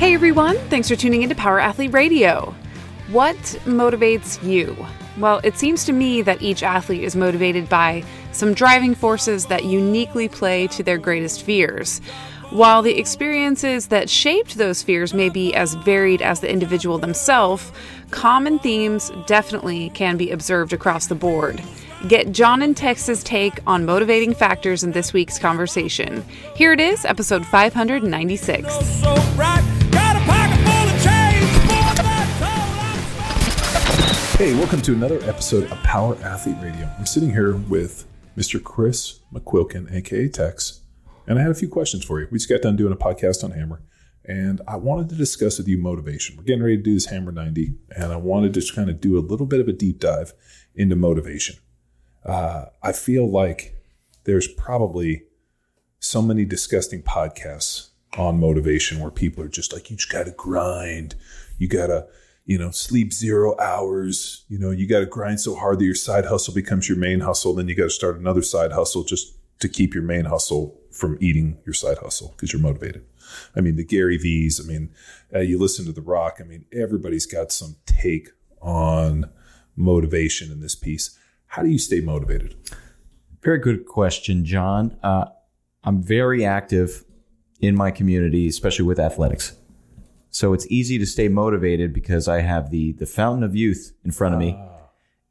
Hey everyone, thanks for tuning into Power Athlete Radio. What motivates you? Well, it seems to me that each athlete is motivated by some driving forces that uniquely play to their greatest fears. While the experiences that shaped those fears may be as varied as the individual themselves, common themes definitely can be observed across the board. Get John and Tex's take on motivating factors in this week's conversation. Here it is, episode 596. Hey, welcome to another episode of Power Athlete Radio. I'm sitting here with Mr. Chris McQuilkin, aka Tex. And I had a few questions for you. We just got done doing a podcast on Hammer, and I wanted to discuss with you motivation. We're getting ready to do this Hammer 90, and I wanted to just kind of do a little bit of a deep dive into motivation. I feel like there's probably so many disgusting podcasts on motivation where people are just like, you just got to grind. You got to, sleep 0 hours. You got to grind so hard that your side hustle becomes your main hustle. Then you got to start another side hustle just to keep your main hustle from eating your side hustle because you're motivated. I mean, the Gary V's, you listen to The Rock. Everybody's got some take on motivation in this piece. How do you stay motivated? Very good question, John. I'm very active in my community, especially with athletics. So it's easy to stay motivated because I have the fountain of youth in front of me,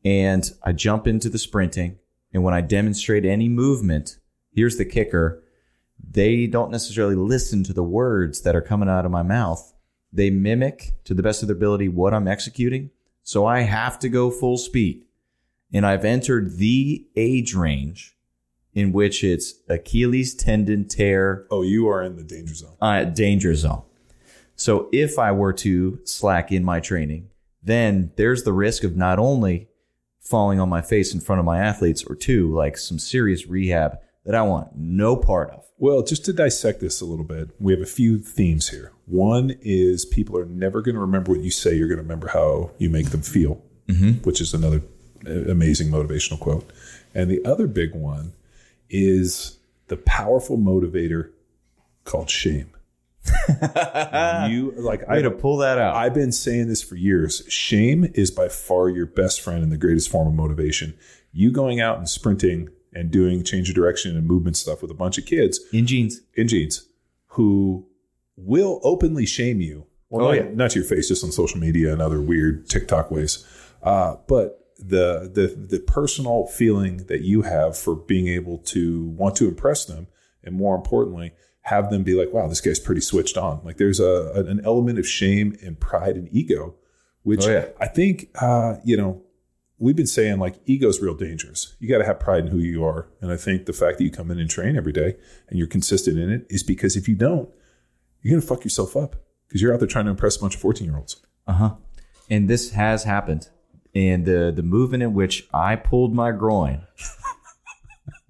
and I jump into the sprinting. And when I demonstrate any movement, here's the kicker. They don't necessarily listen to the words that are coming out of my mouth. They mimic, to the best of their ability, what I'm executing. So I have to go full speed. And I've entered the age range in which it's Achilles tendon tear. Oh, you are in the danger zone. Danger zone. So if I were to slack in my training, then there's the risk of not only falling on my face in front of my athletes or two, like some serious rehab that I want no part of. Well, just to dissect this a little bit, we have a few themes here. One is people are never going to remember what you say. You're going to remember how you make them feel, which is another amazing motivational quote. And the other big one is the powerful motivator called shame. To pull that out. I've been saying this for years. Shame is by far your best friend and the greatest form of motivation. You going out and sprinting and doing change of direction and movement stuff with a bunch of kids in jeans who will openly shame you. Well, not to your face, just on social media and other weird TikTok ways. But the personal feeling that you have for being able to want to impress them, and more importantly, have them be like, wow, this guy's pretty switched on. Like there's an element of shame and pride and ego, which I think, we've been saying like ego's real dangerous. You got to have pride in who you are. And I think the fact that you come in and train every day and you're consistent in it is because if you don't, you're going to fuck yourself up because you're out there trying to impress a bunch of 14-year-olds. And this has happened. And the movement in which I pulled my groin,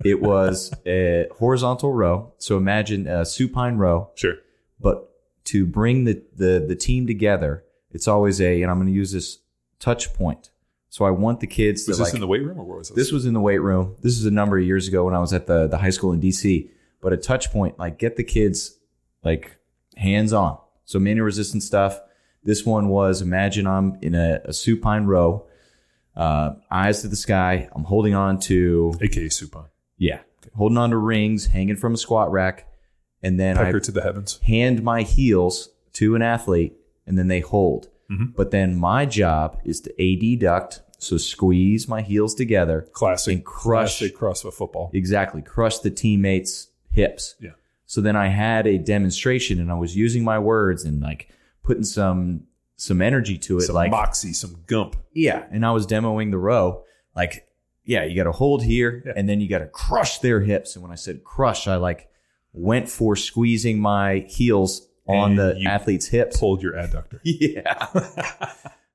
it was a horizontal row. So imagine a supine row. Sure. But to bring the team together, it's always and I'm going to use this touch point. So I want the kids to in the weight room or what was this? This was in the weight room. This is a number of years ago when I was at the high school in D.C. But a touch point, get the kids hands on. So manual resistance stuff. This one was imagine I'm in a supine row, eyes to the sky. I'm holding on to... AKA supine. Yeah. Okay. Holding on to rings, hanging from a squat rack. And then Pecker to the heavens. Hand my heels to an athlete and then they hold. But then my job is to adduct, so squeeze my heels together. Classic. And crush. Classic CrossFit football. Exactly. Crush the teammates' hips. Yeah. So then I had a demonstration and I was using my words and putting some energy to it. Some moxie, some gump. Yeah. And I was demoing the row. You got to hold here and then you got to crush their hips. And when I said crush, I went for squeezing my heels on and the athlete's hips. Pulled your adductor. Yeah.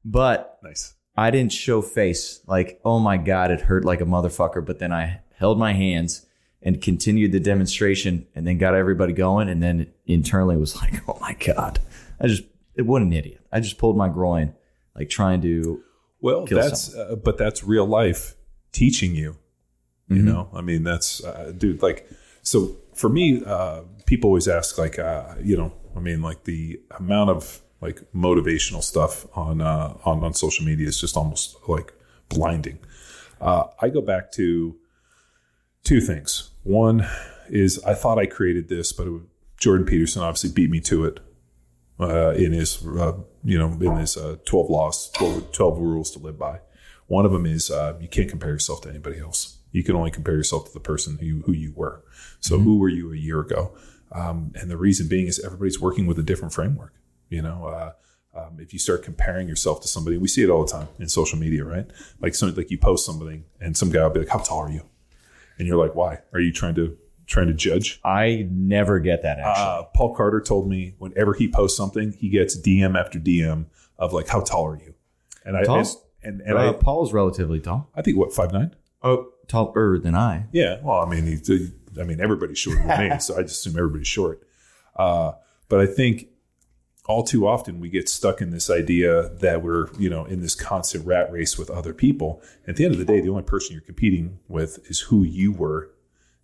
But nice. I didn't show face. Oh my God, it hurt like a motherfucker. But then I held my hands and continued the demonstration and then got everybody going. And then internally was like, oh my God, what an idiot. I just pulled my groin, trying to kill someone. But that's real life teaching you, that's, dude, so for me, people always ask, like, the amount of like motivational stuff on social media is just almost like blinding. I go back to two things. One is I thought I created this, but Jordan Peterson obviously beat me to it in his 12 laws, 12 rules to live by. One of them is you can't compare yourself to anybody else. You can only compare yourself to the person who you were. So mm-hmm. Who were you a year ago? And the reason being is everybody's working with a different framework. If you start comparing yourself to somebody, we see it all the time in social media, right? Like you post something and some guy will be like, how tall are you? And you're like, why? Are you trying to judge? I never get that, actually. Paul Carter told me whenever he posts something, he gets DM after DM of like, how tall are you? And tall? I Paul's relatively tall. I think 5'9"? Oh, taller than I. Yeah. Well, I mean, everybody's shorter than me, so I just assume everybody's short. But I think all too often we get stuck in this idea that we're, in this constant rat race with other people. At the end of the day, the only person you're competing with is who you were.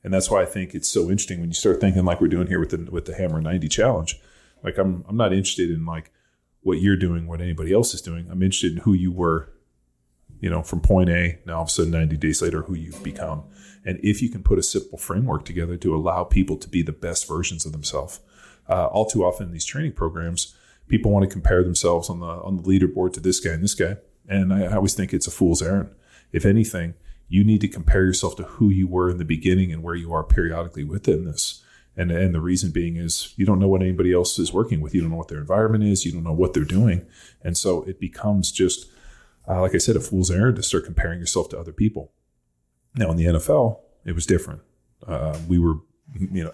And that's why I think it's so interesting when you start thinking like we're doing here with the Hammer 90 challenge. Like I'm not interested in like what you're doing, what anybody else is doing. I'm interested in who you were, from point A, now all of a sudden 90 days later, who you've become. And if you can put a simple framework together to allow people to be the best versions of themselves. All too often in these training programs, people want to compare themselves on the leaderboard to this guy. And I always think it's a fool's errand. If anything, you need to compare yourself to who you were in the beginning and where you are periodically within this. And the reason being is you don't know what anybody else is working with. You don't know what their environment is. You don't know what they're doing. And so it becomes just, like I said, a fool's errand to start comparing yourself to other people. Now in the NFL, it was different. We were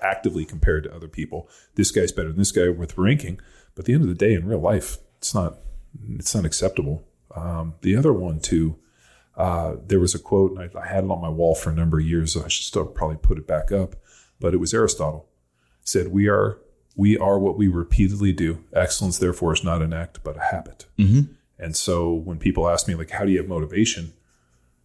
actively compared to other people. This guy's better than this guy with ranking. But at the end of the day, in real life, it's not acceptable. The other one too, there was a quote, and I had it on my wall for a number of years. So I should still probably put it back up. But it was Aristotle said, "We are what we repeatedly do. Excellence, therefore, is not an act but a habit." Mm-hmm. And so when people ask me, like, how do you have motivation?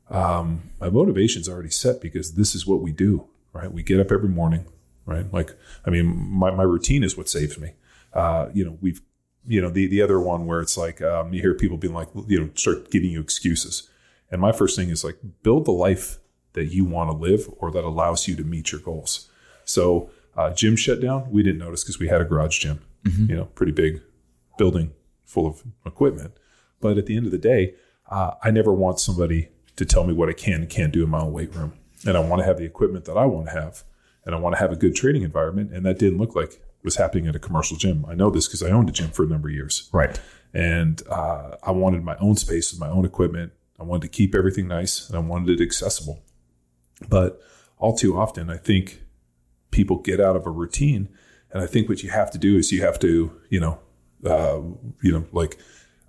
My motivation's already set because this is what we do. Right. We get up every morning, right? Like, I mean, my routine is what saves me. The other one where it's like, you hear people being like, start giving you excuses. And my first thing is like, build the life that you want to live or that allows you to meet your goals. So, gym shut down. We didn't notice because we had a garage gym, mm-hmm. Pretty big building full of equipment. But at the end of the day, I never want somebody to tell me what I can and can't do in my own weight room. And I want to have the equipment that I want to have. And I want to have a good training environment. And that didn't look like it was happening at a commercial gym. I know this because I owned a gym for a number of years. Right. And I wanted my own space with my own equipment. I wanted to keep everything nice. And I wanted it accessible. But all too often, I think people get out of a routine. And I think what you have to do is you have to,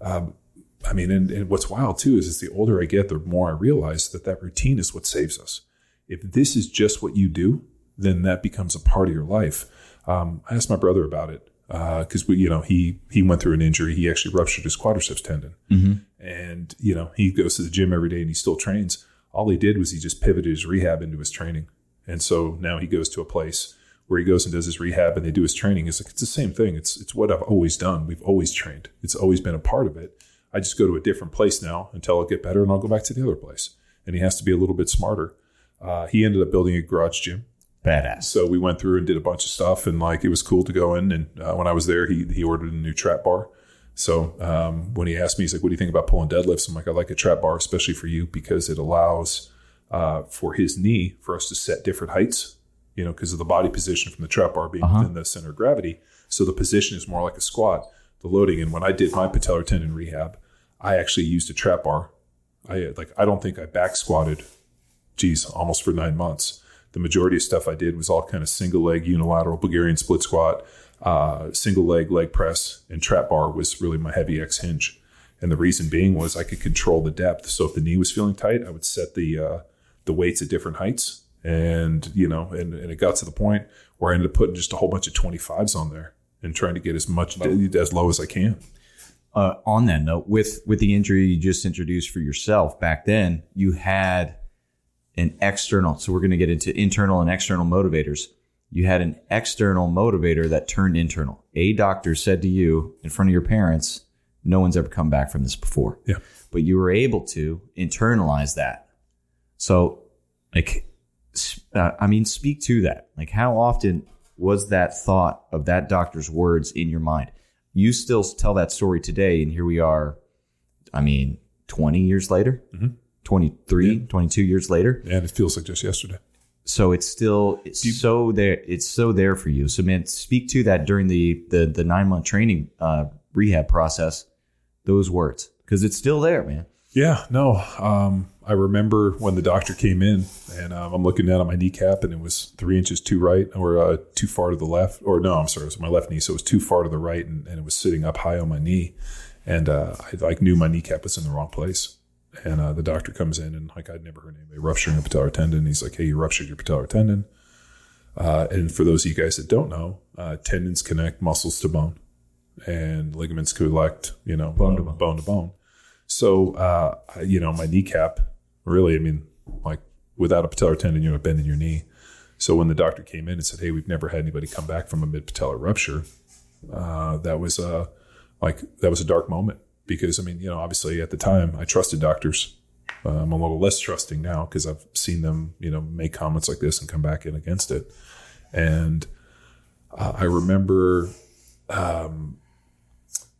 and what's wild too is the older I get, the more I realize that routine is what saves us. If this is just what you do, then that becomes a part of your life. I asked my brother about it because he went through an injury. He actually ruptured his quadriceps tendon, mm-hmm. and he goes to the gym every day and he still trains. All he did was he just pivoted his rehab into his training, and so now he goes to a place where he goes and does his rehab and they do his training. It's like it's the same thing. It's what I've always done. We've always trained. It's always been a part of it. I just go to a different place now until I get better and I'll go back to the other place. And he has to be a little bit smarter. He ended up building a garage gym. Badass. So we went through and did a bunch of stuff and like, it was cool to go in. And when I was there, he ordered a new trap bar. So when he asked me, he's like, what do you think about pulling deadlifts? I'm like, I like a trap bar, especially for you, because it allows for his knee for us to set different heights, because of the body position from the trap bar being within the center of gravity. So the position is more like a squat, the loading. And when I did my patellar tendon rehab, I actually used a trap bar. I don't think I back squatted, almost for 9 months. The majority of stuff I did was all kind of single leg, unilateral, Bulgarian split squat, single leg, leg press, and trap bar was really my heavy X hinge. And the reason being was I could control the depth. So if the knee was feeling tight, I would set the weights at different heights. And, and it got to the point where I ended up putting just a whole bunch of 25s on there and trying to get as low as I can. On that note, with the injury you just introduced for yourself back then, you had an external. So we're going to get into internal and external motivators. you had an external motivator that turned internal. A doctor said to you in front of your parents, no one's ever come back from this before. Yeah. But you were able to internalize that. So, like, I mean, speak to that. Like, how often was that thought of that doctor's words in your mind? You still tell that story today, and here we are, I mean, 20 years later, mm-hmm. 23, yeah. 22 years later. Yeah, and it feels like just yesterday. So it's still it's so there for you. So, man, speak to that during the 9-month training rehab process, those words, because it's still there, man. Yeah, no. I remember when the doctor came in and I'm looking down at my kneecap and it was 3 inches too right or too far to the left. Or no, I'm sorry, it was my left knee. So it was too far to the right and it was sitting up high on my knee. And I like knew my kneecap was in the wrong place. And the doctor comes in and like I'd never heard anybody rupturing a patellar tendon. He's like, hey, you ruptured your patellar tendon. And for those of you guys that don't know, tendons connect muscles to bone and ligaments collect, you know, bone to bone. So, you know, my kneecap really, I mean, like without a patellar tendon, you're not bending your knee. So when the doctor came in and said, hey, we've never had anybody come back from a mid-patellar rupture, that was a dark moment. Because, I mean, you know, obviously at the time I trusted doctors. I'm a little less trusting now because I've seen them, you know, make comments like this and come back in against it. And I remember,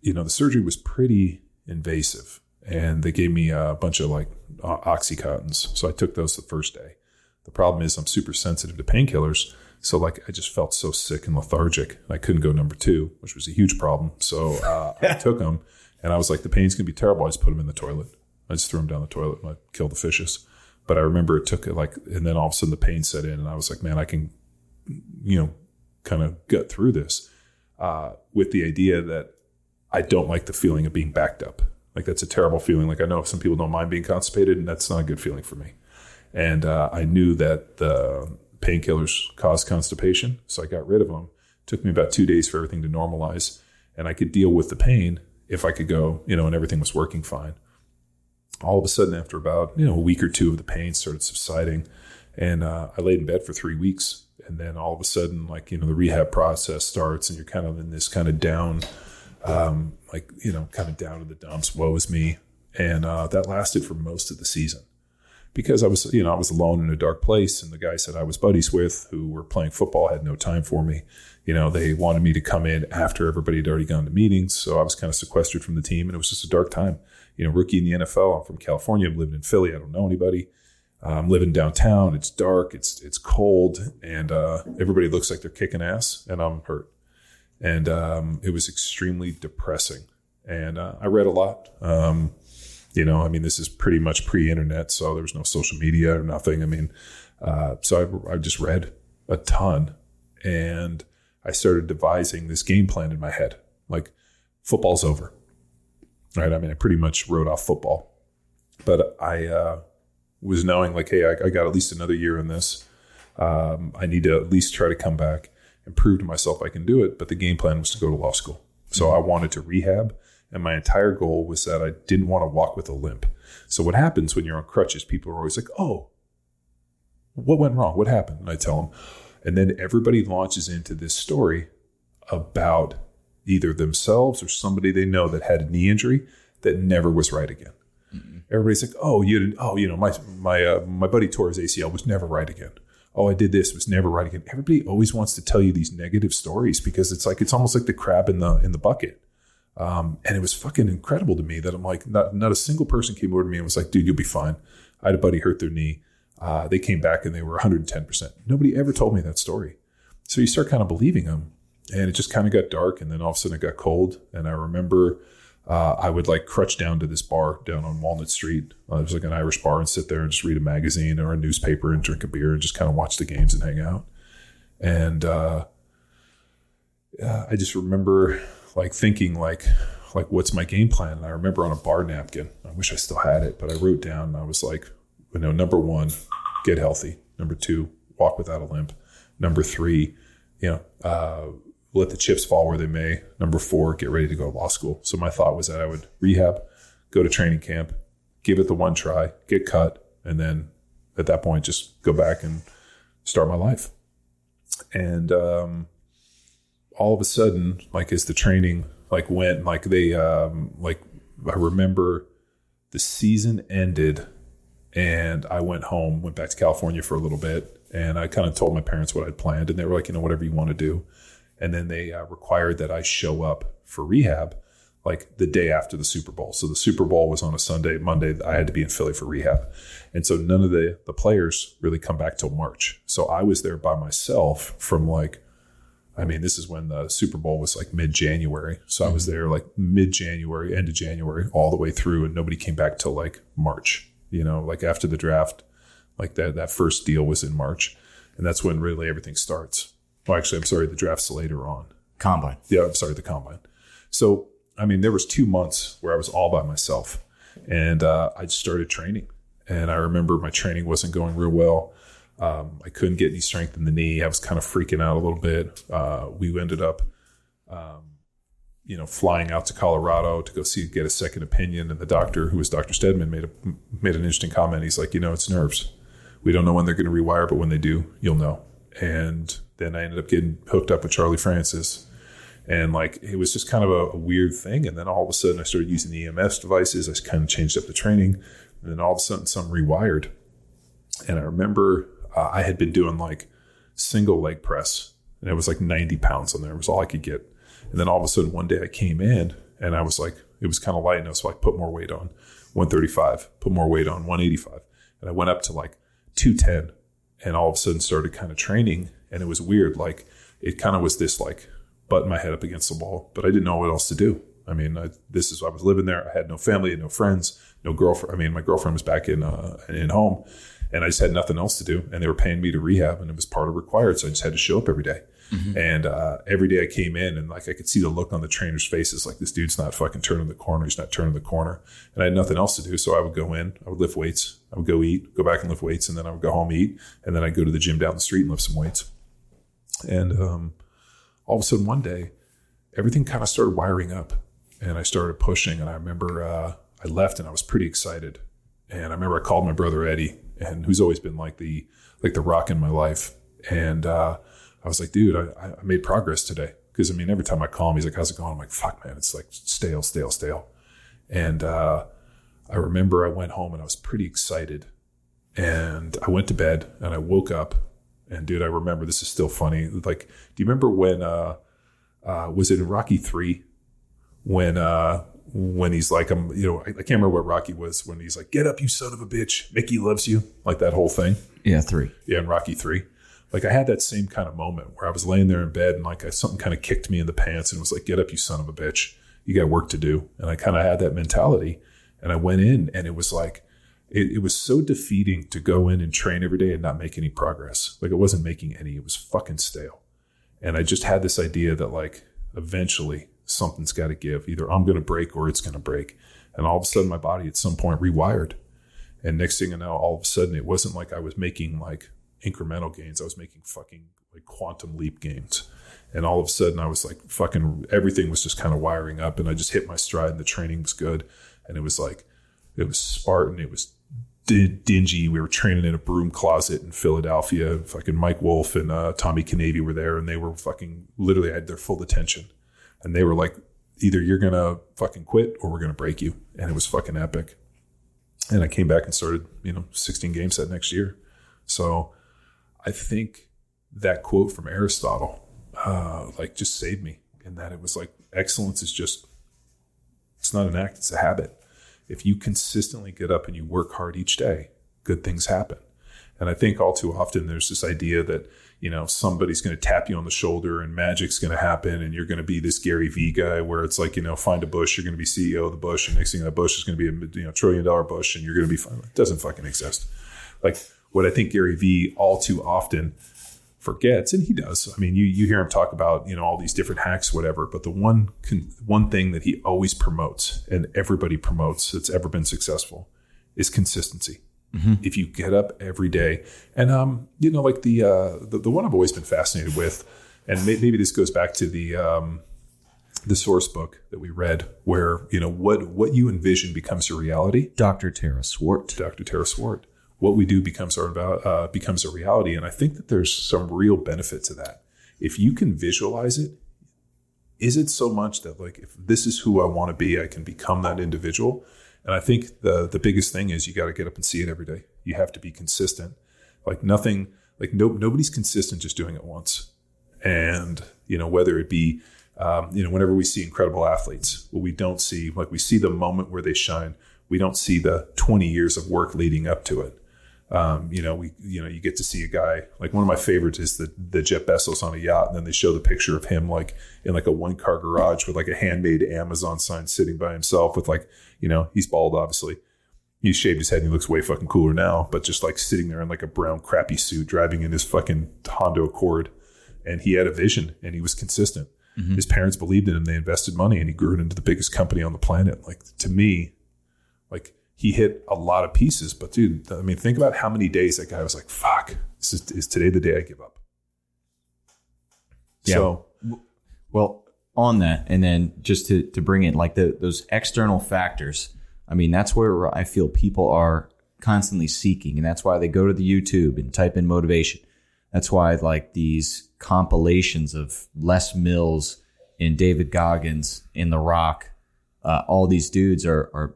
you know, the surgery was pretty invasive and they gave me a bunch of like Oxycontins. So I took those the first day. The problem is I'm super sensitive to painkillers. So like I just felt so sick and lethargic. I couldn't go number two, which was a huge problem. So I took them. And I was like, the pain's going to be terrible. I just put them in the toilet. I just threw them down the toilet and I killed the fishes. But I remember it took like, and then all of a sudden the pain set in and I was like, man, I can, you know, kind of gut through this with the idea that I don't like the feeling of being backed up. Like that's a terrible feeling. Like I know some people don't mind being constipated and that's not a good feeling for me. And I knew that the painkillers caused constipation. So I got rid of them. It took me about 2 days for everything to normalize and I could deal with the pain. If I could go, you know, and everything was working fine. All of a sudden, after about, you know, a week or two of the pain started subsiding and I laid in bed for 3 weeks. And then all of a sudden, like, you know, the rehab process starts and you're kind of in this kind of down, like, you know, kind of down to the dumps, woe is me. And that lasted for most of the season because I was, you know, I was alone in a dark place. And the guys that I was buddies with who were playing football had no time for me. You know, they wanted me to come in after everybody had already gone to meetings. So I was kind of sequestered from the team and it was just a dark time. You know, rookie in the NFL, I'm from California, I'm living in Philly, I don't know anybody. I'm living downtown, it's dark, it's cold, and everybody looks like they're kicking ass and I'm hurt. And it was extremely depressing. And I read a lot. You know, I mean, this is pretty much pre-internet, so there was no social media or nothing. I mean, so I just read a ton and I started devising this game plan in my head, like football's over, right? I mean, I pretty much wrote off football, but I was knowing like, hey, I got at least another year in this. I need to at least try to come back and prove to myself I can do it. But the game plan was to go to law school. So I wanted to rehab. And my entire goal was that I didn't want to walk with a limp. So what happens when you're on crutches, people are always like, oh, what went wrong? What happened? And I tell them. And then everybody launches into this story about either themselves or somebody they know that had a knee injury that never was right again. Mm-hmm. Everybody's like, my buddy tore his ACL, was never right again. Oh, I did this, was never right again. Everybody always wants to tell you these negative stories because it's like, it's almost like the crab in the bucket. And it was fucking incredible to me that I'm like, not a single person came over to me and was like, dude, you'll be fine. I had a buddy hurt their knee. They came back and they were 110%. Nobody ever told me that story. So you start kind of believing them and it just kind of got dark. And then all of a sudden it got cold. And I remember I would like crutch down to this bar down on Walnut Street. It was like an Irish bar and sit there and just read a magazine or a newspaper and drink a beer and just kind of watch the games and hang out. And I just remember like thinking like, what's my game plan? And I remember on a bar napkin, I wish I still had it, but I wrote down and I was like, you know, number one, get healthy. Number two, walk without a limp. Number three, you know, let the chips fall where they may. Number four, get ready to go to law school. So my thought was that I would rehab, go to training camp, give it the one try, get cut. And then at that point, just go back and start my life. And all of a sudden, like as the training like went, like they like I remember the season ended and I went home, went back to California for a little bit, and I kind of told my parents what I'd planned, and they were like, you know, whatever you want to do. And then they required that I show up for rehab like the day after the Super Bowl. So the Super Bowl was on a Sunday. Monday, I had to be in Philly for rehab. And so none of the players really come back till March. So I was there by myself from like, I mean, this is when the Super Bowl was like mid-January. So I was there like mid-January, end of January, all the way through. And nobody came back till like March, you know, like after the draft, like that first deal was in March. And that's when really everything starts. Well, actually, I'm sorry, the draft's later on. Combine. Yeah, I'm sorry, the combine. So, I mean, there was 2 months where I was all by myself, and I started training. And I remember my training wasn't going real well. I couldn't get any strength in the knee. I was kind of freaking out a little bit. We ended up, you know, flying out to Colorado to go get a second opinion. And the doctor, who was Dr. Stedman, made an interesting comment. He's like, you know, it's nerves. We don't know when they're going to rewire, but when they do, you'll know. And then I ended up getting hooked up with Charlie Francis. And like, it was just kind of a weird thing. And then all of a sudden I started using the EMS devices. I kind of changed up the training, and then all of a sudden some rewired. And I remember I had been doing like single leg press, and it was like 90 pounds on there. It was all I could get. And then all of a sudden one day I came in and I was like, it was kind of light. And so I put more weight on 135, put more weight on 185. And I went up to like 210, and all of a sudden started kind of training. And it was weird. Like it kind of was this like, button my head up against the wall, but I didn't know what else to do. I mean, I was living there. I had no family, no friends, no girlfriend. I mean, my girlfriend was back in home, and I just had nothing else to do. And they were paying me to rehab, and it was part of required. So I just had to show up every day. Mm-hmm. And every day I came in, and like I could see the look on the trainer's faces, like this dude's not fucking turning the corner. He's not turning the corner. And I had nothing else to do, so I would go in, I would lift weights, I would go eat, go back and lift weights, and then I would go home, eat, and then I'd go to the gym down the street and lift some weights. And all of a sudden, one day, everything kind of started wiring up, and I started pushing. And I remember I left, and I was pretty excited. And I remember I called my brother Eddie, and who's always been like the rock in my life. And I was like, dude, I made progress today. Because I mean, every time I call him, he's like, how's it going? I'm like, fuck, man, it's like stale. And I remember I went home, and I was pretty excited. And I went to bed, and I woke up. And dude, I remember, this is still funny. Like, do you remember when, was it in Rocky 3 when he's like, I can't remember what Rocky was, when he's like, get up, you son of a bitch, Mickey loves you. Like that whole thing. Yeah. 3. Yeah. In Rocky 3. Like I had that same kind of moment where I was laying there in bed, and like something kind of kicked me in the pants and was like, get up, you son of a bitch, you got work to do. And I kind of had that mentality, and I went in, and it was like, it was so defeating to go in and train every day and not make any progress. Like I wasn't making any, it was fucking stale. And I just had this idea that like, eventually something's got to give. Either I'm going to break or it's going to break. And all of a sudden my body at some point rewired. And next thing I know, all of a sudden it wasn't like I was making like incremental gains. I was making fucking like quantum leap gains. And all of a sudden I was like fucking, everything was just kind of wiring up, and I just hit my stride, and the training was good. And it was like, it was Spartan. It was dingy. We were training in a broom closet in Philadelphia. Fucking Mike Wolf and Tommy Canavy were there, and they were fucking literally, I had their full attention, and they were like, either you're going to fucking quit or we're going to break you. And it was fucking epic. And I came back and started, 16 games that next year. So I think that quote from Aristotle, like just saved me, in that it was like, excellence is just, it's not an act, it's a habit. If you consistently get up and you work hard each day, good things happen. And I think all too often there's this idea that, somebody's going to tap you on the shoulder and magic's going to happen, and you're going to be this Gary V guy, where it's like, find a bush, you're going to be CEO of the bush, and next thing that bush is going to be a $1 trillion bush, and you're going to be fine. It doesn't fucking exist. Like what I think Gary V all too often forgets, and he does. I mean, you hear him talk about, all these different hacks, whatever, but the one thing that he always promotes, and everybody promotes that's ever been successful, is consistency. Mm-hmm. If you get up every day, and like the one I've always been fascinated with, and maybe this goes back to the source book that we read, where what you envision becomes your reality. Dr. Tara Swart. what we do becomes our becomes a reality. And I think that there's some real benefit to that. If you can visualize it, is it so much that, like, if this is who I want to be, I can become that individual? And I think the biggest thing is you got to get up and see it every day. You have to be consistent. Like nothing, like nobody's consistent just doing it once. And, you know, whether it be, whenever we see incredible athletes, what we don't see, like we see the moment where they shine. We don't see the 20 years of work leading up to it. You get to see a guy, like one of my favorites is the Jeff Bezos on a yacht. And then they show the picture of him, like in like a one car garage with like a handmade Amazon sign sitting by himself with like, you know, he's bald, obviously. He shaved his head and he looks way fucking cooler now, but just like sitting there in like a brown crappy suit, driving in his fucking Honda Accord. And he had a vision and he was consistent. Mm-hmm. His parents believed in him. They invested money and he grew it into the biggest company on the planet. Like to me, like, he hit a lot of pieces, but dude, I mean, think about how many days that guy was like, fuck, is today the day I give up? Yeah. So, well, on that, and then just to bring in like those external factors, I mean, that's where I feel people are constantly seeking. And that's why they go to the YouTube and type in motivation. That's why like these compilations of Les Mills and David Goggins and The Rock, all these dudes are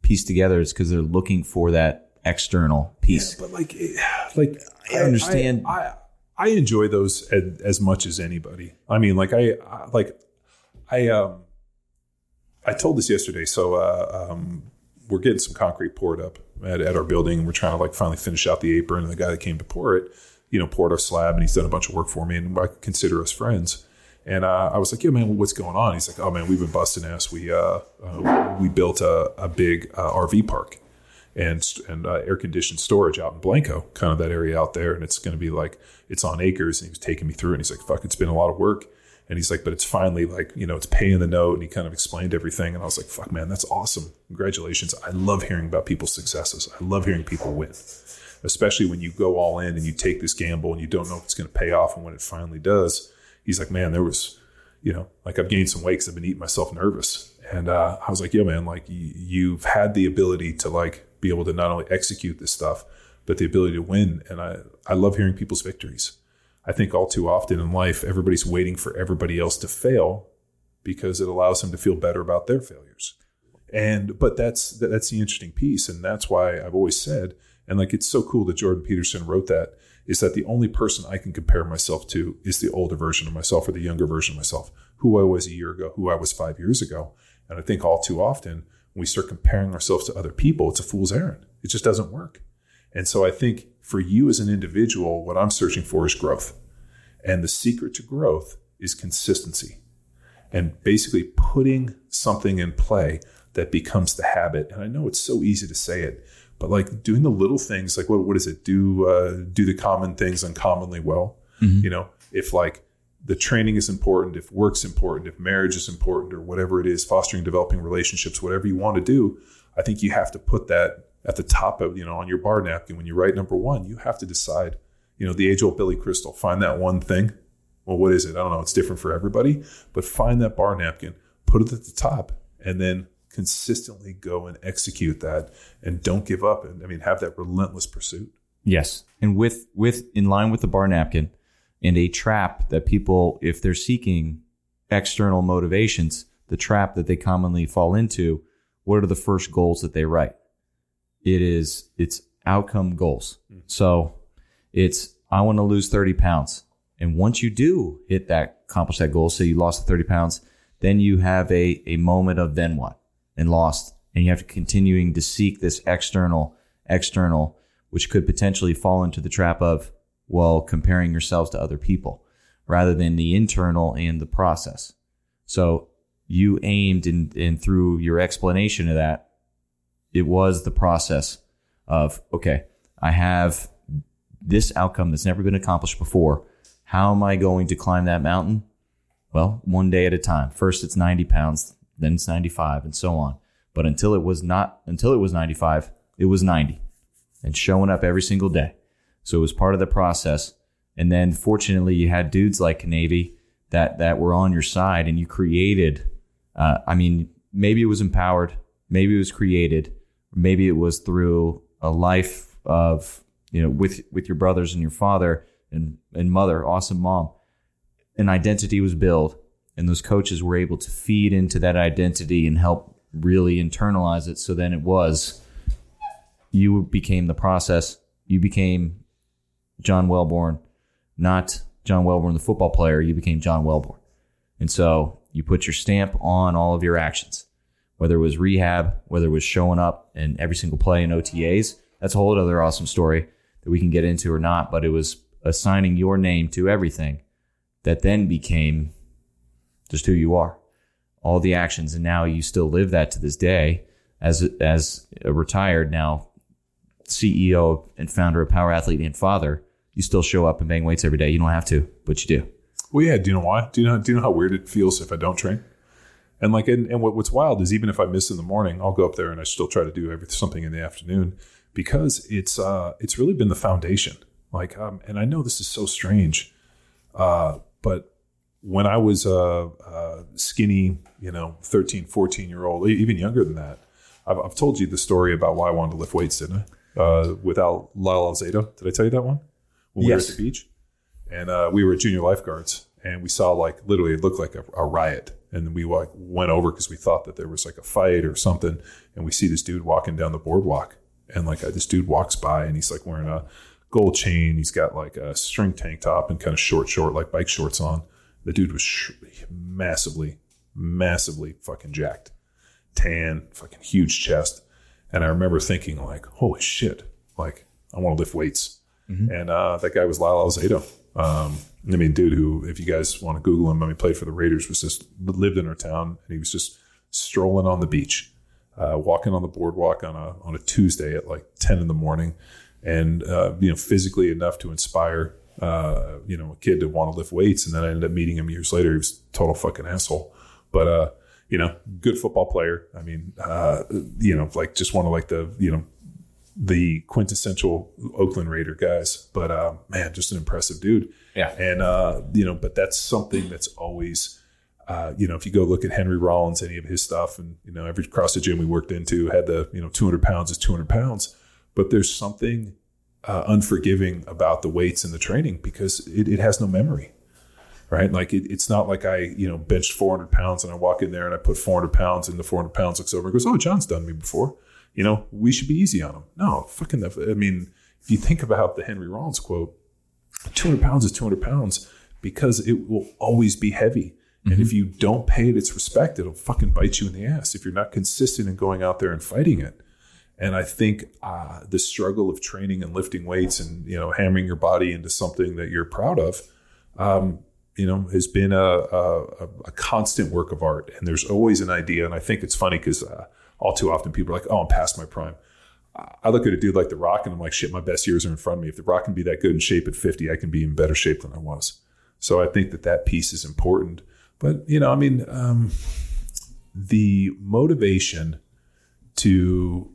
piece together is because they're looking for that external piece. Yeah, but like I understand. I enjoy those as much as anybody. I mean, like I told this yesterday. So we're getting some concrete poured up at our building, and we're trying to like finally finish out the apron. And the guy that came to pour it, you know, poured our slab, and he's done a bunch of work for me, and I consider us friends. And I was like, yeah, man, what's going on? He's like, oh, man, we've been busting ass. We built a big RV park and air-conditioned storage out in Blanco, kind of that area out there. And it's going to be like, it's on acres. And he was taking me through it. And he's like, fuck, it's been a lot of work. And he's like, but it's finally like, you know, it's paying the note. And he kind of explained everything. And I was like, fuck, man, that's awesome. Congratulations. I love hearing about people's successes. I love hearing people win, especially when you go all in and you take this gamble and you don't know if it's going to pay off. And when it finally does, he's like, man, there was, you know, like I've gained some weight because I've been eating myself nervous. And I was like, yeah, man, like you've had the ability to like be able to not only execute this stuff, but the ability to win. And I love hearing people's victories. I think all too often in life, everybody's waiting for everybody else to fail because it allows them to feel better about their failures. But that's the interesting piece. And that's why I've always said, and like, it's so cool that Jordan Peterson wrote that, is that the only person I can compare myself to is the older version of myself or the younger version of myself, who I was a year ago, who I was 5 years ago. And I think all too often when we start comparing ourselves to other people, it's a fool's errand. It just doesn't work. And so I think for you as an individual, what I'm searching for is growth. And the secret to growth is consistency and basically putting something in play that becomes the habit. And I know it's so easy to say it, but like doing the little things, like what does it do? Do the common things uncommonly well. Mm-hmm. You know, if like the training is important, if work's important, if marriage is important or whatever it is, fostering, developing relationships, whatever you want to do, I think you have to put that at the top of, you know, on your bar napkin. When you write number one, you have to decide, you know, the age old Billy Crystal, find that one thing. Well, what is it? I don't know. It's different for everybody, but find that bar napkin, put it at the top, and then consistently go and execute that and don't give up. And I mean, have that relentless pursuit. Yes. And with in line with the bar napkin and a trap that people, if they're seeking external motivations, the trap that they commonly fall into, what are the first goals that they write? It's outcome goals. Mm-hmm. So it's, I want to lose 30 pounds. And once you do hit that, accomplish that goal, say you lost the 30 pounds, then you have a moment of then what? And lost, and you have to continuing to seek this external, which could potentially fall into the trap of, well, comparing yourselves to other people rather than the internal and the process. So you aimed and through your explanation of that, it was the process of, okay, I have this outcome that's never been accomplished before. How am I going to climb that mountain? Well, one day at a time. First, it's 90 pounds. Then it's 95 and so on. But until it was 95, it was 90 and showing up every single day. So it was part of the process. And then fortunately you had dudes like Navy that were on your side and you created, maybe it was empowered, maybe it was created, maybe it was through a life of with your brothers and your father and mother, awesome mom, an identity was built, and those coaches were able to feed into that identity and help really internalize it. So then it was, you became the process. You became John Wellborn, not John Wellborn, the football player. You became John Wellborn. And so you put your stamp on all of your actions, whether it was rehab, whether it was showing up in every single play in OTAs. That's a whole other awesome story that we can get into or not, but it was assigning your name to everything that then became just who you are, all the actions. And now you still live that to this day as a retired now CEO and founder of Power Athlete and father. You still show up and bang weights every day. You don't have to, but you do. Well, yeah. Do you know why? Do you know how weird it feels if I don't train? And like, and what's wild is even if I miss in the morning, I'll go up there and I still try to do something in the afternoon, because it's really been the foundation. Like, and I know this is so strange, but when I was a skinny, 13, 14-year-old, even younger than that, I've told you the story about why I wanted to lift weights, didn't I? With Lyle Alzado, did I tell you that one? When we were at the beach, and we were junior lifeguards, and we saw literally it looked like a riot. And then we went over because we thought that there was a fight or something. And we see this dude walking down the boardwalk, and this dude walks by, and he's wearing a gold chain. He's got a string tank top and kind of short, bike shorts on. The dude was massively, massively fucking jacked, tan, fucking huge chest. And I remember thinking holy shit, I want to lift weights. Mm-hmm. And that guy was Lyle Alzado. Dude who, if you guys want to Google him, played for the Raiders, was just lived in our town, and he was just strolling on the beach, walking on the boardwalk on a Tuesday at 10 in the morning. And, physically enough to inspire, a kid to want to lift weights. And then I ended up meeting him years later. He was a total fucking asshole, but, good football player. Just one of the quintessential Oakland Raider guys, but, man, just an impressive dude. Yeah. And, but that's something that's always, if you go look at Henry Rollins, any of his stuff, and, every CrossFit gym we worked into had the, 200 pounds is 200 pounds. But there's something unforgiving about the weights and the training, because it has no memory, right? It's not like I, benched 400 pounds and I walk in there and I put 400 pounds and the 400 pounds looks over and goes, oh, John's done me before. We should be easy on him. No, fucking, if you think about the Henry Rollins quote, 200 pounds is 200 pounds because it will always be heavy. Mm-hmm. And if you don't pay it its respect, it'll fucking bite you in the ass if you're not consistent in going out there and fighting it. And I think the struggle of training and lifting weights and, hammering your body into something that you're proud of, has been a constant work of art. And there's always an idea. And I think it's funny because all too often people are like, oh, I'm past my prime. I look at a dude like The Rock and I'm like, shit, my best years are in front of me. If The Rock can be that good in shape at 50, I can be in better shape than I was. So I think that piece is important. But, the motivation to...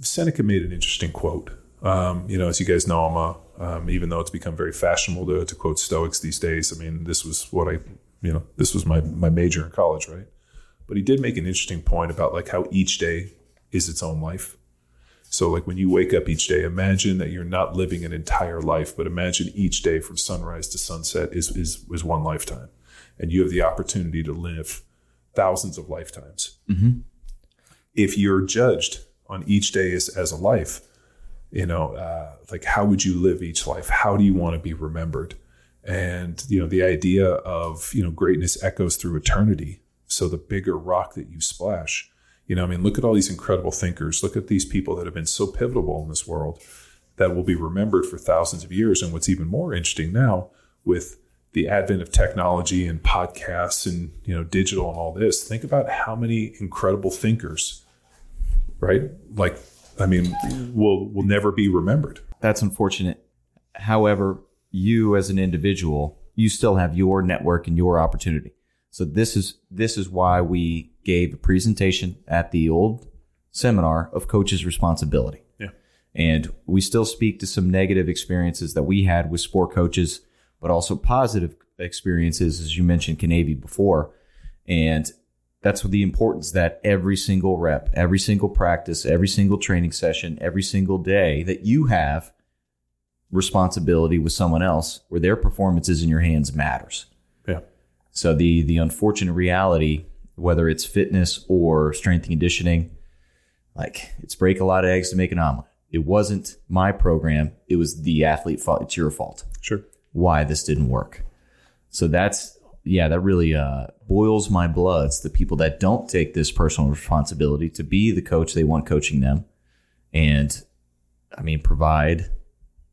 Seneca made an interesting quote. As you guys know, I'm even though it's become very fashionable to quote Stoics these days. This was what this was my major in college, right? But he did make an interesting point about how each day is its own life. So when you wake up each day, imagine that you're not living an entire life, but imagine each day from sunrise to sunset is one lifetime, and you have the opportunity to live thousands of lifetimes. Mm-hmm. If you're judged on each day as a life, how would you live each life? How do you want to be remembered? And, the idea of, greatness echoes through eternity. So the bigger rock that you splash, look at all these incredible thinkers, look at these people that have been so pivotal in this world that will be remembered for thousands of years. And what's even more interesting now with the advent of technology and podcasts and, digital and all this, think about how many incredible thinkers, right? Will never be remembered. That's unfortunate. However, you as an individual, you still have your network and your opportunity. So this is why we gave a presentation at the old seminar of coach's responsibility. Yeah. And we still speak to some negative experiences that we had with sport coaches, but also positive experiences, as you mentioned, Canavi before. And That's the importance that every single rep, every single practice, every single training session, every single day that you have responsibility with someone else where their performance is in your hands matters. Yeah. So the unfortunate reality, whether it's fitness or strength and conditioning, like it's break a lot of eggs to make an omelet. It wasn't my program. It was the athlete's fault. It's your fault. Sure. Why this didn't work. So that's, yeah, that really boils my blood. It's the people that don't take this personal responsibility to be the coach they want coaching them. And I mean, provide,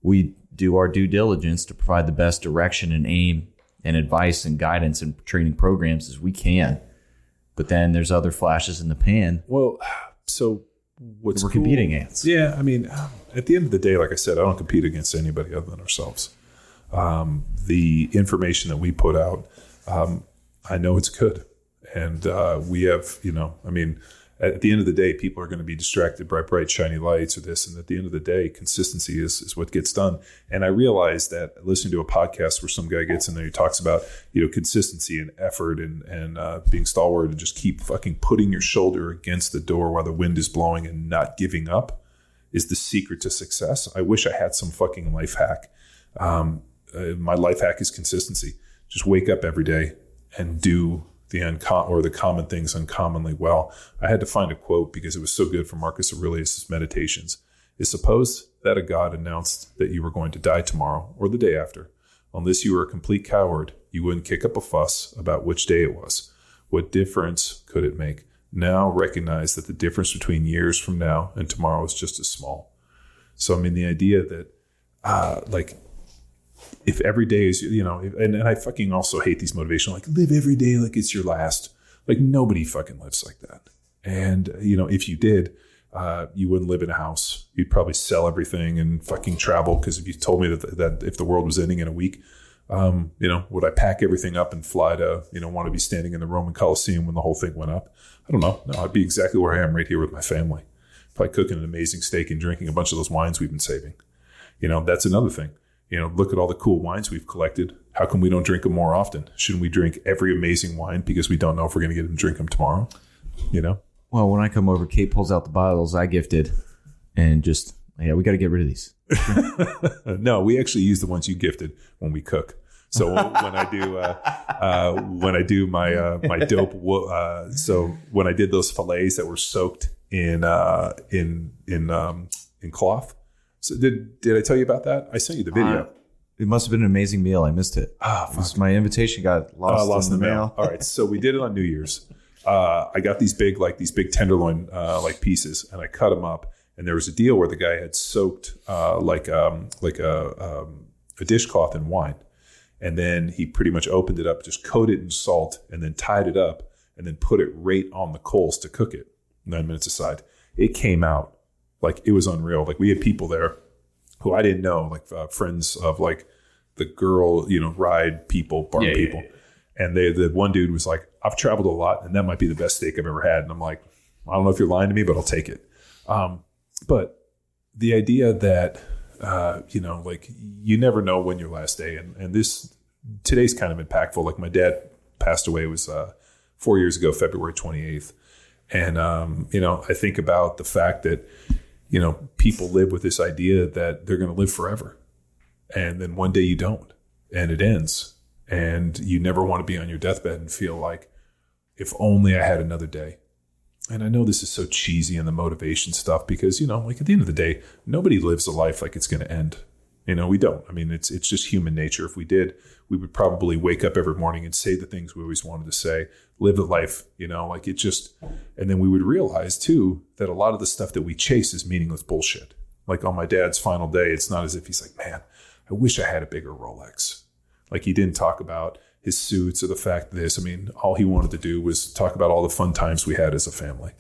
we do our due diligence to provide the best direction and aim and advice and guidance and training programs as we can. But then there's other flashes in the pan. Well, so what's we're cool, competing against. Yeah. I mean, at the end of the day, like I said, I don't compete against anybody other than ourselves. The information that we put out, I know it's good. And we have, you know, I mean, at the end of the day, people are going to be distracted by bright, shiny lights or this. And at the end of the day, consistency is what gets done. And I realized that listening to a podcast where some guy gets in there, he talks about, you know, consistency and effort and being stalwart and just keep fucking putting your shoulder against the door while the wind is blowing and not giving up is the secret to success. I wish I had some fucking life hack. My life hack is consistency. Just wake up every day and do the common things uncommonly well. I had to find a quote because it was so good from Marcus Aurelius' Meditations. Is suppose that a god announced that you were going to die tomorrow or the day after. Unless you were a complete coward, you wouldn't kick up a fuss about which day it was. What difference could it make? Now recognize that the difference between years from now and tomorrow is just as small. So, I mean, the idea that if every day is, you know, and I fucking also hate these motivational, like live every day like it's your last. Like nobody fucking lives like that. And, you know, if you did, you wouldn't live in a house. You'd probably sell everything and fucking travel. Because if you told me that if the world was ending in a week, you know, would I pack everything up and fly to, you know, want to be standing in the Roman Colosseum when the whole thing went up? I don't know. No, I'd be exactly where I am right here with my family. Probably cooking an amazing steak and drinking a bunch of those wines we've been saving. You know, that's another thing. You know, look at all the cool wines we've collected. How come we don't drink them more often? Shouldn't we drink every amazing wine because we don't know if we're going to get them to drink them tomorrow? You know? Well, when I come over, Kate pulls out the bottles I gifted and just, yeah, we got to get rid of these. No, we actually use the ones you gifted when we cook. So when I did those fillets that were soaked in cloth. So did I tell you about that? I sent you the video. It must have been an amazing meal. I missed it. Oh, fuck. My invitation got lost in the mail. All right. So we did it on New Year's. I got these big tenderloin pieces, and I cut them up. And there was a deal where the guy had soaked a dishcloth in wine, and then he pretty much opened it up, just coated it in salt, and then tied it up, and then put it right on the coals to cook it. 9 minutes aside, it came out. Like it was unreal. Like we had people there who I didn't know, like friends of like the girl, you know, ride people, people. Yeah. And the one dude was like, I've traveled a lot and that might be the best steak I've ever had. And I'm like, I don't know if you're lying to me, but I'll take it. But the idea that, you know, like you never know when your last day and today's kind of impactful. Like my dad passed away, it was 4 years ago, February 28th. And, you know, I think about the fact that, you know, people live with this idea that they're going to live forever. And then one day you don't, and it ends. And you never want to be on your deathbed and feel like, if only I had another day. And I know this is so cheesy in the motivation stuff because, you know, like at the end of the day, nobody lives a life like it's going to end. You know, we don't. I mean, it's just human nature. If we did, we would probably wake up every morning and say the things we always wanted to say, live the life, you know, like it just, and then we would realize too, that a lot of the stuff that we chase is meaningless bullshit. Like on my dad's final day, it's not as if he's like, man, I wish I had a bigger Rolex. Like he didn't talk about his suits or the fact that this, I mean, all he wanted to do was talk about all the fun times we had as a family.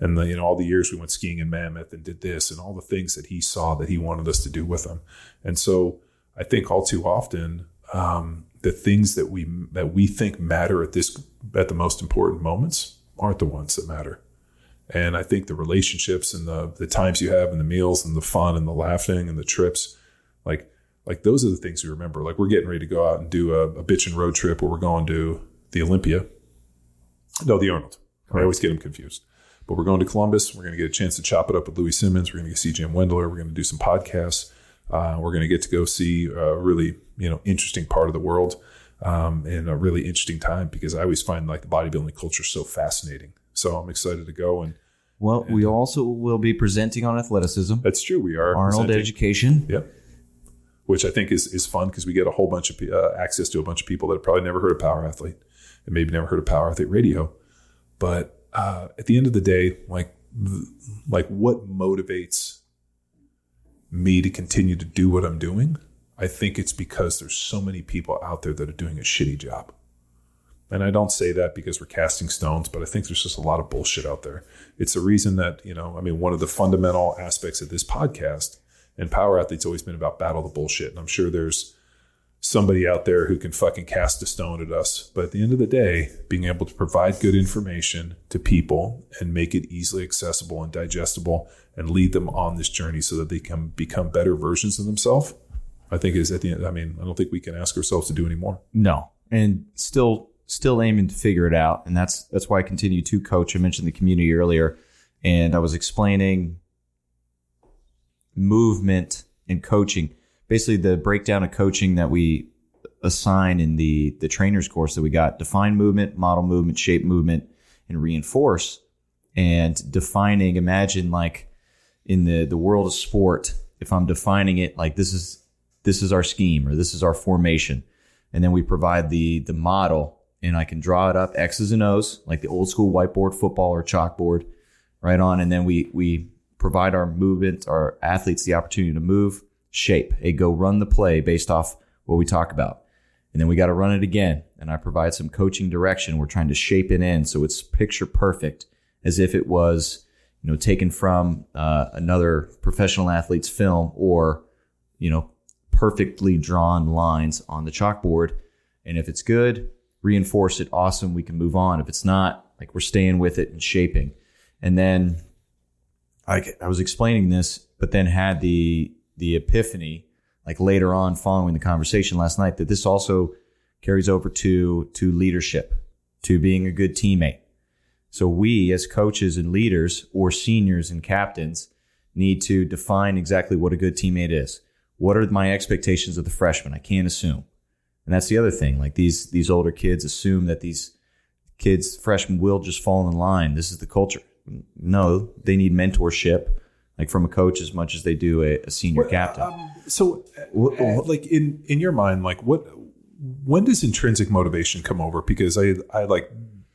And the, you know, all the years we went skiing in Mammoth and did this and all the things that he saw that he wanted us to do with him. And so I think all too often, the things that we think matter at the most important moments aren't the ones that matter. And I think the relationships and the times you have and the meals and the fun and the laughing and the trips, like those are the things we remember. Like we're getting ready to go out and do a bitchin' road trip where we're going to the Arnold. I always get them confused. But we're going to Columbus. We're going to get a chance to chop it up with Louis Simmons. We're going to see Jim Wendler. We're going to do some podcasts. We're going to get to go see a really, interesting part of the world, and a really interesting time, because I always find the bodybuilding culture so fascinating. So I'm excited to go. And we also will be presenting on athleticism. That's true. We are. Arnold Education. Yep. Which I think is fun, because we get a whole bunch of access to a bunch of people that have probably never heard of Power Athlete and maybe never heard of Power Athlete Radio. But at the end of the day, what motivates me to continue to do what I'm doing? I think it's because there's so many people out there that are doing a shitty job. And I don't say that because we're casting stones, but I think there's just a lot of bullshit out there. It's the reason that, one of the fundamental aspects of this podcast and Power Athlete's always been about battle the bullshit. And I'm sure there's somebody out there who can fucking cast a stone at us. But at the end of the day, being able to provide good information to people and make it easily accessible and digestible and lead them on this journey so that they can become better versions of themselves, I think is at the end. I don't think we can ask ourselves to do any more. No. And still aiming to figure it out. And that's why I continue to coach. I mentioned the community earlier, and I was explaining movement and coaching, basically the breakdown of coaching that we assign in the trainer's course that we got: define movement, model movement, shape movement, and reinforce. And defining, imagine in the world of sport, if I'm defining it, this is our scheme, or this is our formation. And then we provide the model, and I can draw it up, X's and O's, like the old school whiteboard football or chalkboard, right on. And then we provide our movement, our athletes, the opportunity to move, shape. They go run the play based off what we talk about. And then we got to run it again. And I provide some coaching direction. We're trying to shape it in so it's picture perfect, as if it was, taken from another professional athlete's film, or, perfectly drawn lines on the chalkboard. And if it's good, reinforce it. Awesome. We can move on. If it's not, we're staying with it and shaping. And then I was explaining this, but then had the epiphany later on following the conversation last night, that this also carries over to leadership, to being a good teammate. So we as coaches and leaders, or seniors and captains, need to define exactly what a good teammate is. What are my expectations of the freshmen? I can't assume. And that's the other thing. These older kids assume that these kids, freshmen, will just fall in line. This is the culture. No, they need mentorship, from a coach as much as they do a senior captain. In your mind, when does intrinsic motivation come over? Because I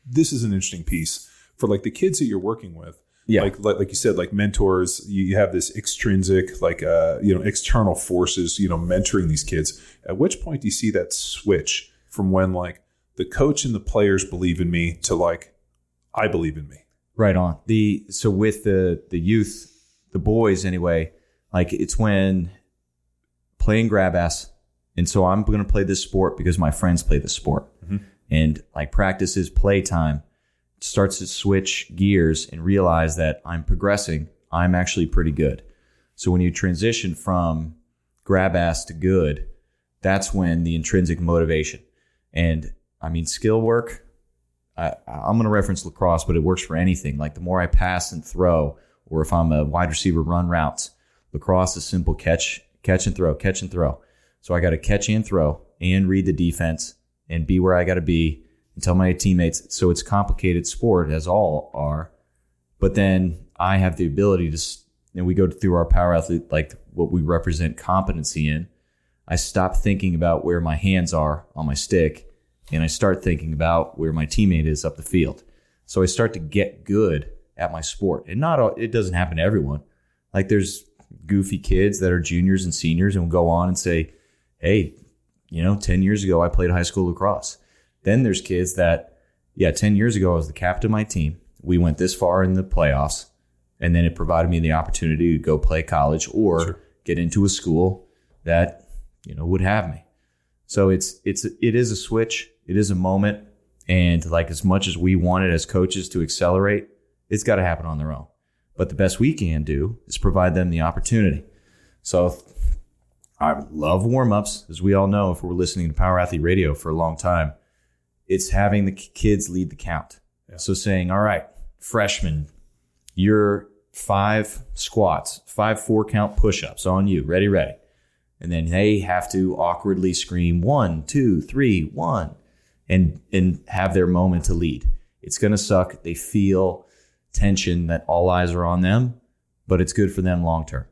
this is an interesting piece for the kids that you're working with. Yeah. Like you said, mentors, you have this extrinsic, external forces, mentoring these kids. At which point do you see that switch from when the coach and the players believe in me to I believe in me? Right on. So with the youth, the boys anyway, it's when playing grab ass. And so I'm going to play this sport because my friends play this sport. Mm-hmm. And practice is playtime. Starts to switch gears and realize that I'm progressing. I'm actually pretty good. So when you transition from grab ass to good, that's when the intrinsic motivation. And skill work, I'm going to reference lacrosse, but it works for anything. The more I pass and throw, or if I'm a wide receiver, run routes. Lacrosse is simple: catch and throw. So I got to catch and throw and read the defense and be where I got to be and tell my teammates. So it's a complicated sport, as all are. But then I have the ability to, and we go through our Power Athlete, what we represent competency in. I stop thinking about where my hands are on my stick, and I start thinking about where my teammate is up the field. So I start to get good at my sport. And it doesn't happen to everyone. There's goofy kids that are juniors and seniors and will go on and say, hey, 10 years ago I played high school lacrosse. Then there's kids that, 10 years ago I was the captain of my team. We went this far in the playoffs, and then it provided me the opportunity to go play college or get into a school that, would have me. So it is a switch. It is a moment. And as much as we wanted as coaches to accelerate, it's got to happen on their own. But the best we can do is provide them the opportunity. So I love warm-ups, as we all know, if we're listening to Power Athlete Radio for a long time. It's having the kids lead the count. Yeah. So saying, all right, freshman, you're 5 squats, 5 four-count push-ups on you. Ready, ready. And then they have to awkwardly scream 1, 2, 3, 1 and have their moment to lead. It's going to suck. They feel tension that all eyes are on them, but it's good for them long-term.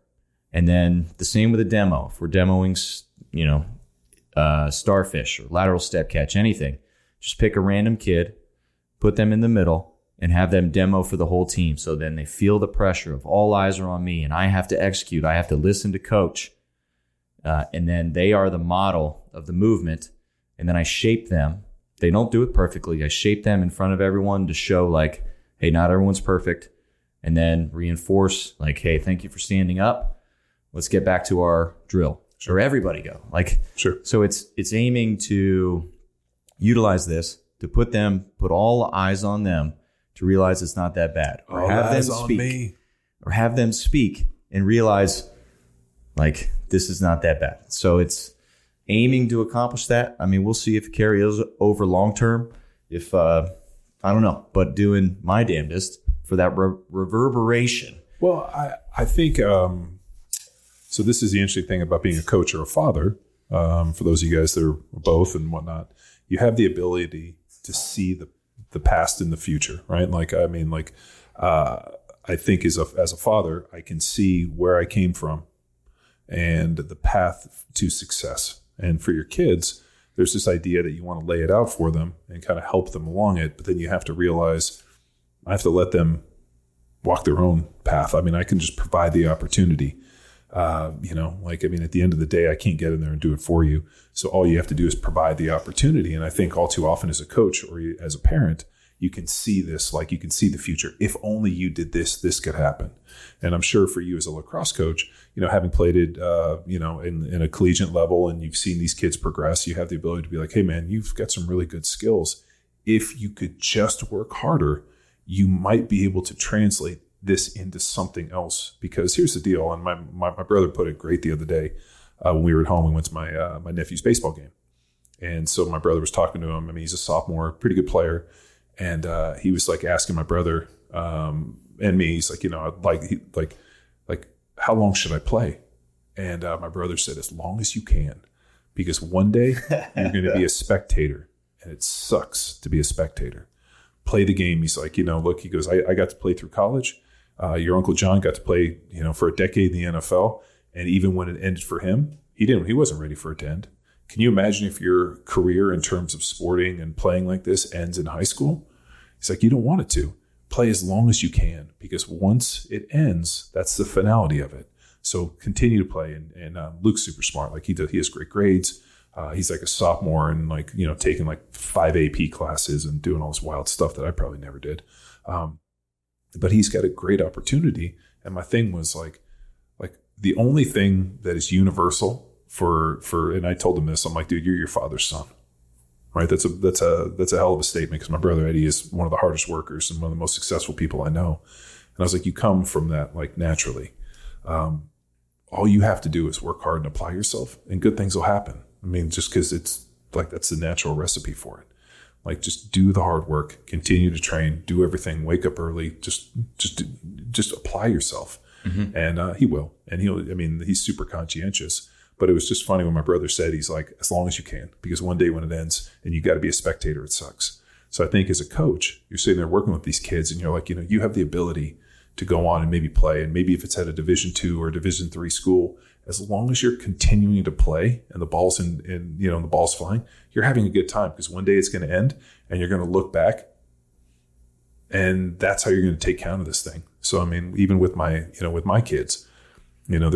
And then the same with a demo. If we're demoing, you know, starfish or lateral step catch, anything, just pick a random kid, put them in the middle, and have them demo for the whole team. So then they feel the pressure of all eyes are on me and I have to execute. I have to listen to coach. And then they are the model of the movement. And then I shape them. They don't do it perfectly. I shape them in front of everyone to show like, hey, not everyone's perfect. And then reinforce like, hey, thank you for standing up. Let's get back to our drill. Sure. Or everybody go. Like, sure. So it's aiming to utilize this to put all eyes on them to realize it's not that bad. Or all have them speak. Or have them speak and realize like, this is not that bad. So it's aiming to accomplish that. I mean, we'll see if it carries over long term. If I don't know, but doing my damnedest for that reverberation. Well, I think so. This is the interesting thing about being a coach or a father. For those of you guys that are both and whatnot, you have the ability to see the past and the future, right? Like, I mean, like I think as a father, I can see where I came from and the path to success. And for your kids, there's this idea that you want to lay it out for them and kind of help them along it. But then you have to realize I have to let them walk their own path. I mean, I can just provide the opportunity. You know, like, I mean, at the end of the day, I can't get in there and do it for you. So all you have to do is provide the opportunity. And I think all too often as a coach or as a parent, you can see this, like you can see the future. If only you did this, this could happen. And I'm sure for you as a lacrosse coach, you know, having played it, you know, in a collegiate level and you've seen these kids progress, you have the ability to be like, hey, man, you've got some really good skills. If you could just work harder, you might be able to translate this into something else. Because here's the deal. And my brother put it great the other day when we were at home. We went to my nephew's baseball game. And so my brother was talking to him. I mean, he's a sophomore, pretty good player. And he was like asking my brother and me, he's like, you know, like how long should I play? And my brother said, as long as you can, because one day you're going to be a spectator and it sucks to be a spectator. Play the game. He's like, you know, look, he goes, I got to play through college. Your Uncle John got to play, you know, for a decade in the NFL. And even when it ended for him, he wasn't ready for it to end. Can you imagine if your career in terms of sporting and playing like this ends in high school? It's like, you don't want it to. Play as long as you can, because once it ends, that's the finality of it. So continue to play. And Luke's super smart. Like he has great grades. He's like a sophomore and like, you know, taking like 5 AP classes and doing all this wild stuff that I probably never did. But he's got a great opportunity. And my thing was like the only thing that is universal for and I told him this, I'm like, dude, you're your father's son, right? That's a hell of a statement, because my brother Eddie is one of the hardest workers and one of the most successful people I know. And I was like, you come from that, like, naturally. All you have to do is work hard and apply yourself, and good things will happen. I mean, just because it's like, that's the natural recipe for it. Like, just do the hard work, continue to train, do everything, wake up early, just apply yourself. Mm-hmm. And he will, and he's super conscientious. But it was just funny when my brother said, he's like, as long as you can, because one day when it ends and you got to be a spectator, it sucks. So I think as a coach, you're sitting there working with these kids and you're like, you know, you have the ability to go on and maybe play. And maybe if it's at a Division II or a Division III school, as long as you're continuing to play and the ball's the ball's flying, you're having a good time, because one day it's going to end and you're going to look back. And that's how you're going to take count of this thing. So, I mean, even with my kids, you know,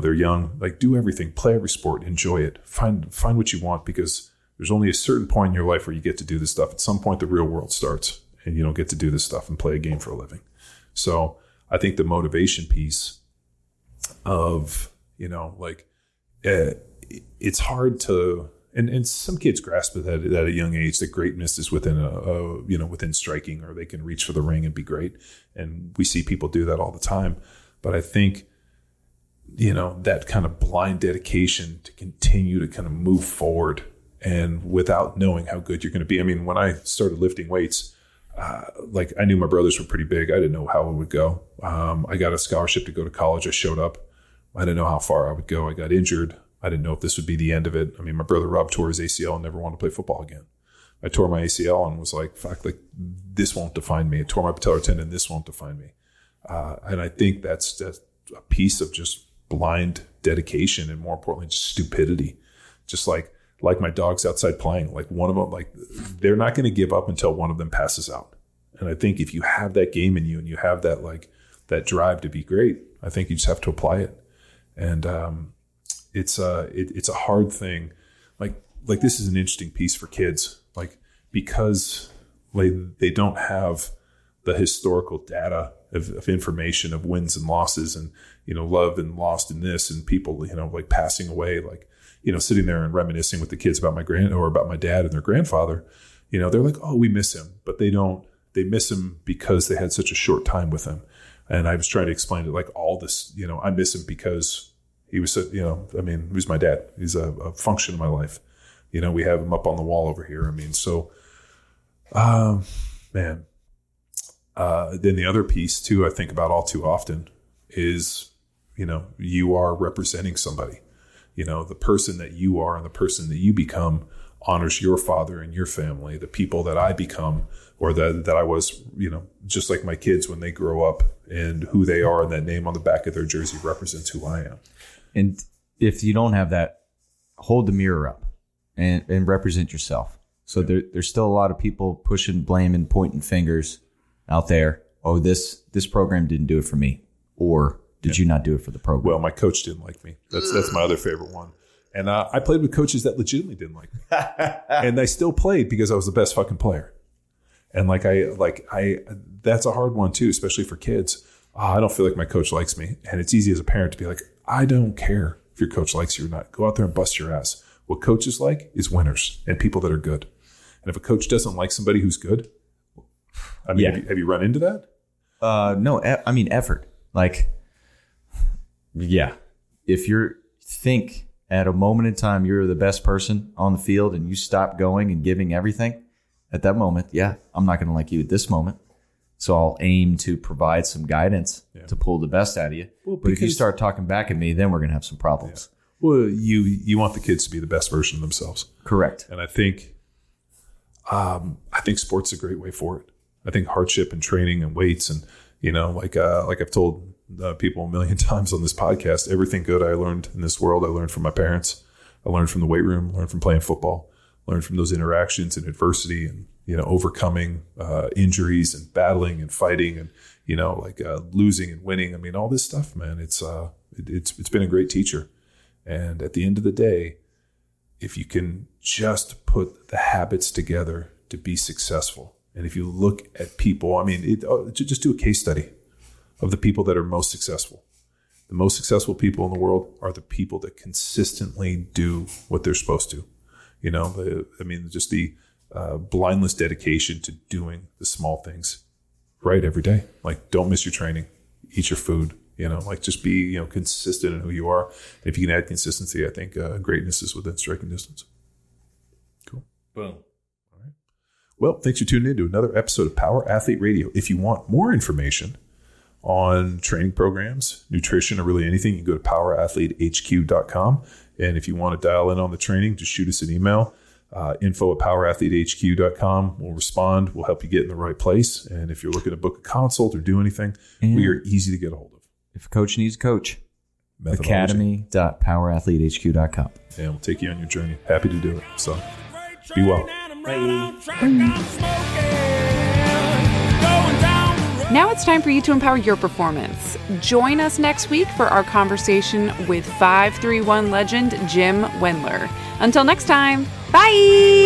they're young, like, do everything, play every sport, enjoy it, find what you want, because there's only a certain point in your life where you get to do this stuff. At some point, the real world starts and you don't get to do this stuff and play a game for a living. So I think the motivation piece of, you know, like, it's hard to, and some kids grasp it at a young age, that greatness is within within striking, or they can reach for the ring and be great. And we see people do that all the time. But I think, you know, that kind of blind dedication to continue to kind of move forward and without knowing how good you're going to be. I mean, when I started lifting weights, like I knew my brothers were pretty big. I didn't know how it would go. I got a scholarship to go to college. I showed up. I didn't know how far I would go. I got injured. I didn't know if this would be the end of it. I mean, my brother Rob tore his ACL and never wanted to play football again. I tore my ACL and was like, fuck, like this won't define me. I tore my patellar tendon. This won't define me. And I think that's a piece of just blind dedication and more importantly, just stupidity. Just like my dogs outside playing, like one of them, like they're not going to give up until one of them passes out. And I think if you have that game in you and you have that, like that drive to be great, I think you just have to apply it. And, it's a hard thing. Like this is an interesting piece for kids, like, because they don't have the historical data of information of wins and losses and, you know, love and lost in this and people, you know, like passing away, like, you know, sitting there and reminiscing with the kids about about my dad and their grandfather, you know, they're like, oh, we miss him, but they miss him because they had such a short time with him. And I was trying to explain it, like all this, you know, I miss him because he was, you know, I mean, he was my dad. He's a function of my life. You know, we have him up on the wall over here. I mean, so, man. Then the other piece too, I think about all too often is, you know, you are representing somebody, you know, the person that you are and the person that you become honors your father and your family, the people that I become or that I was, you know, just like my kids when they grow up and who they are and that name on the back of their jersey represents who I am. And if you don't have that, hold the mirror up and represent yourself. So there's still a lot of people pushing, blaming, pointing fingers out there. Oh, this program didn't do it for me. Or did you not do it for the program? Well, my coach didn't like me. That's my other favorite one. And I played with coaches that legitimately didn't like me. And I still played because I was the best fucking player. And that's a hard one too, especially for kids. Oh, I don't feel like my coach likes me. And it's easy as a parent to be like, I don't care if your coach likes you or not. Go out there and bust your ass. What coaches like is winners and people that are good. And if a coach doesn't like somebody who's good, I mean, have you run into that? No, I mean, effort. Like, yeah, if you think at a moment in time you're the best person on the field and you stop going and giving everything at that moment, yeah, I'm not going to like you at this moment. So I'll aim to provide some guidance to pull the best out of you. Well, but if you start talking back at me, then we're going to have some problems. Yeah. Well, you want the kids to be the best version of themselves. Correct. And I think sport's a great way for it. I think hardship and training and weights and, you know, like I've told people a million times on this podcast, everything good I learned in this world, I learned from my parents. I learned from the weight room, learned from playing football, learned from those interactions and adversity and, you know, overcoming injuries and battling and fighting and, you know, like losing and winning. I mean, all this stuff, man, it's been a great teacher. And at the end of the day, if you can just put the habits together to be successful. And if you look at people, I mean, just do a case study of the people that are most successful. The most successful people in the world are the people that consistently do what they're supposed to. You know, just the blindless dedication to doing the small things right every day. Like, don't miss your training, eat your food, you know, like just be, you know, consistent in who you are. And if you can add consistency, I think greatness is within striking distance. Cool. Boom. Well, thanks for tuning in to another episode of Power Athlete Radio. If you want more information on training programs, nutrition, or really anything, you can go to powerathletehq.com. And if you want to dial in on the training, just shoot us an email, info@powerathletehq.com. We'll respond. We'll help you get in the right place. And if you're looking to book a consult or do anything, we are easy to get a hold of. If a coach needs a coach, academy.powerathletehq.com. And we'll take you on your journey. Happy to do it. So be well. Now it's time for you to empower your performance. Join us next week for our conversation with 531 legend Jim Wendler. Until next time, bye!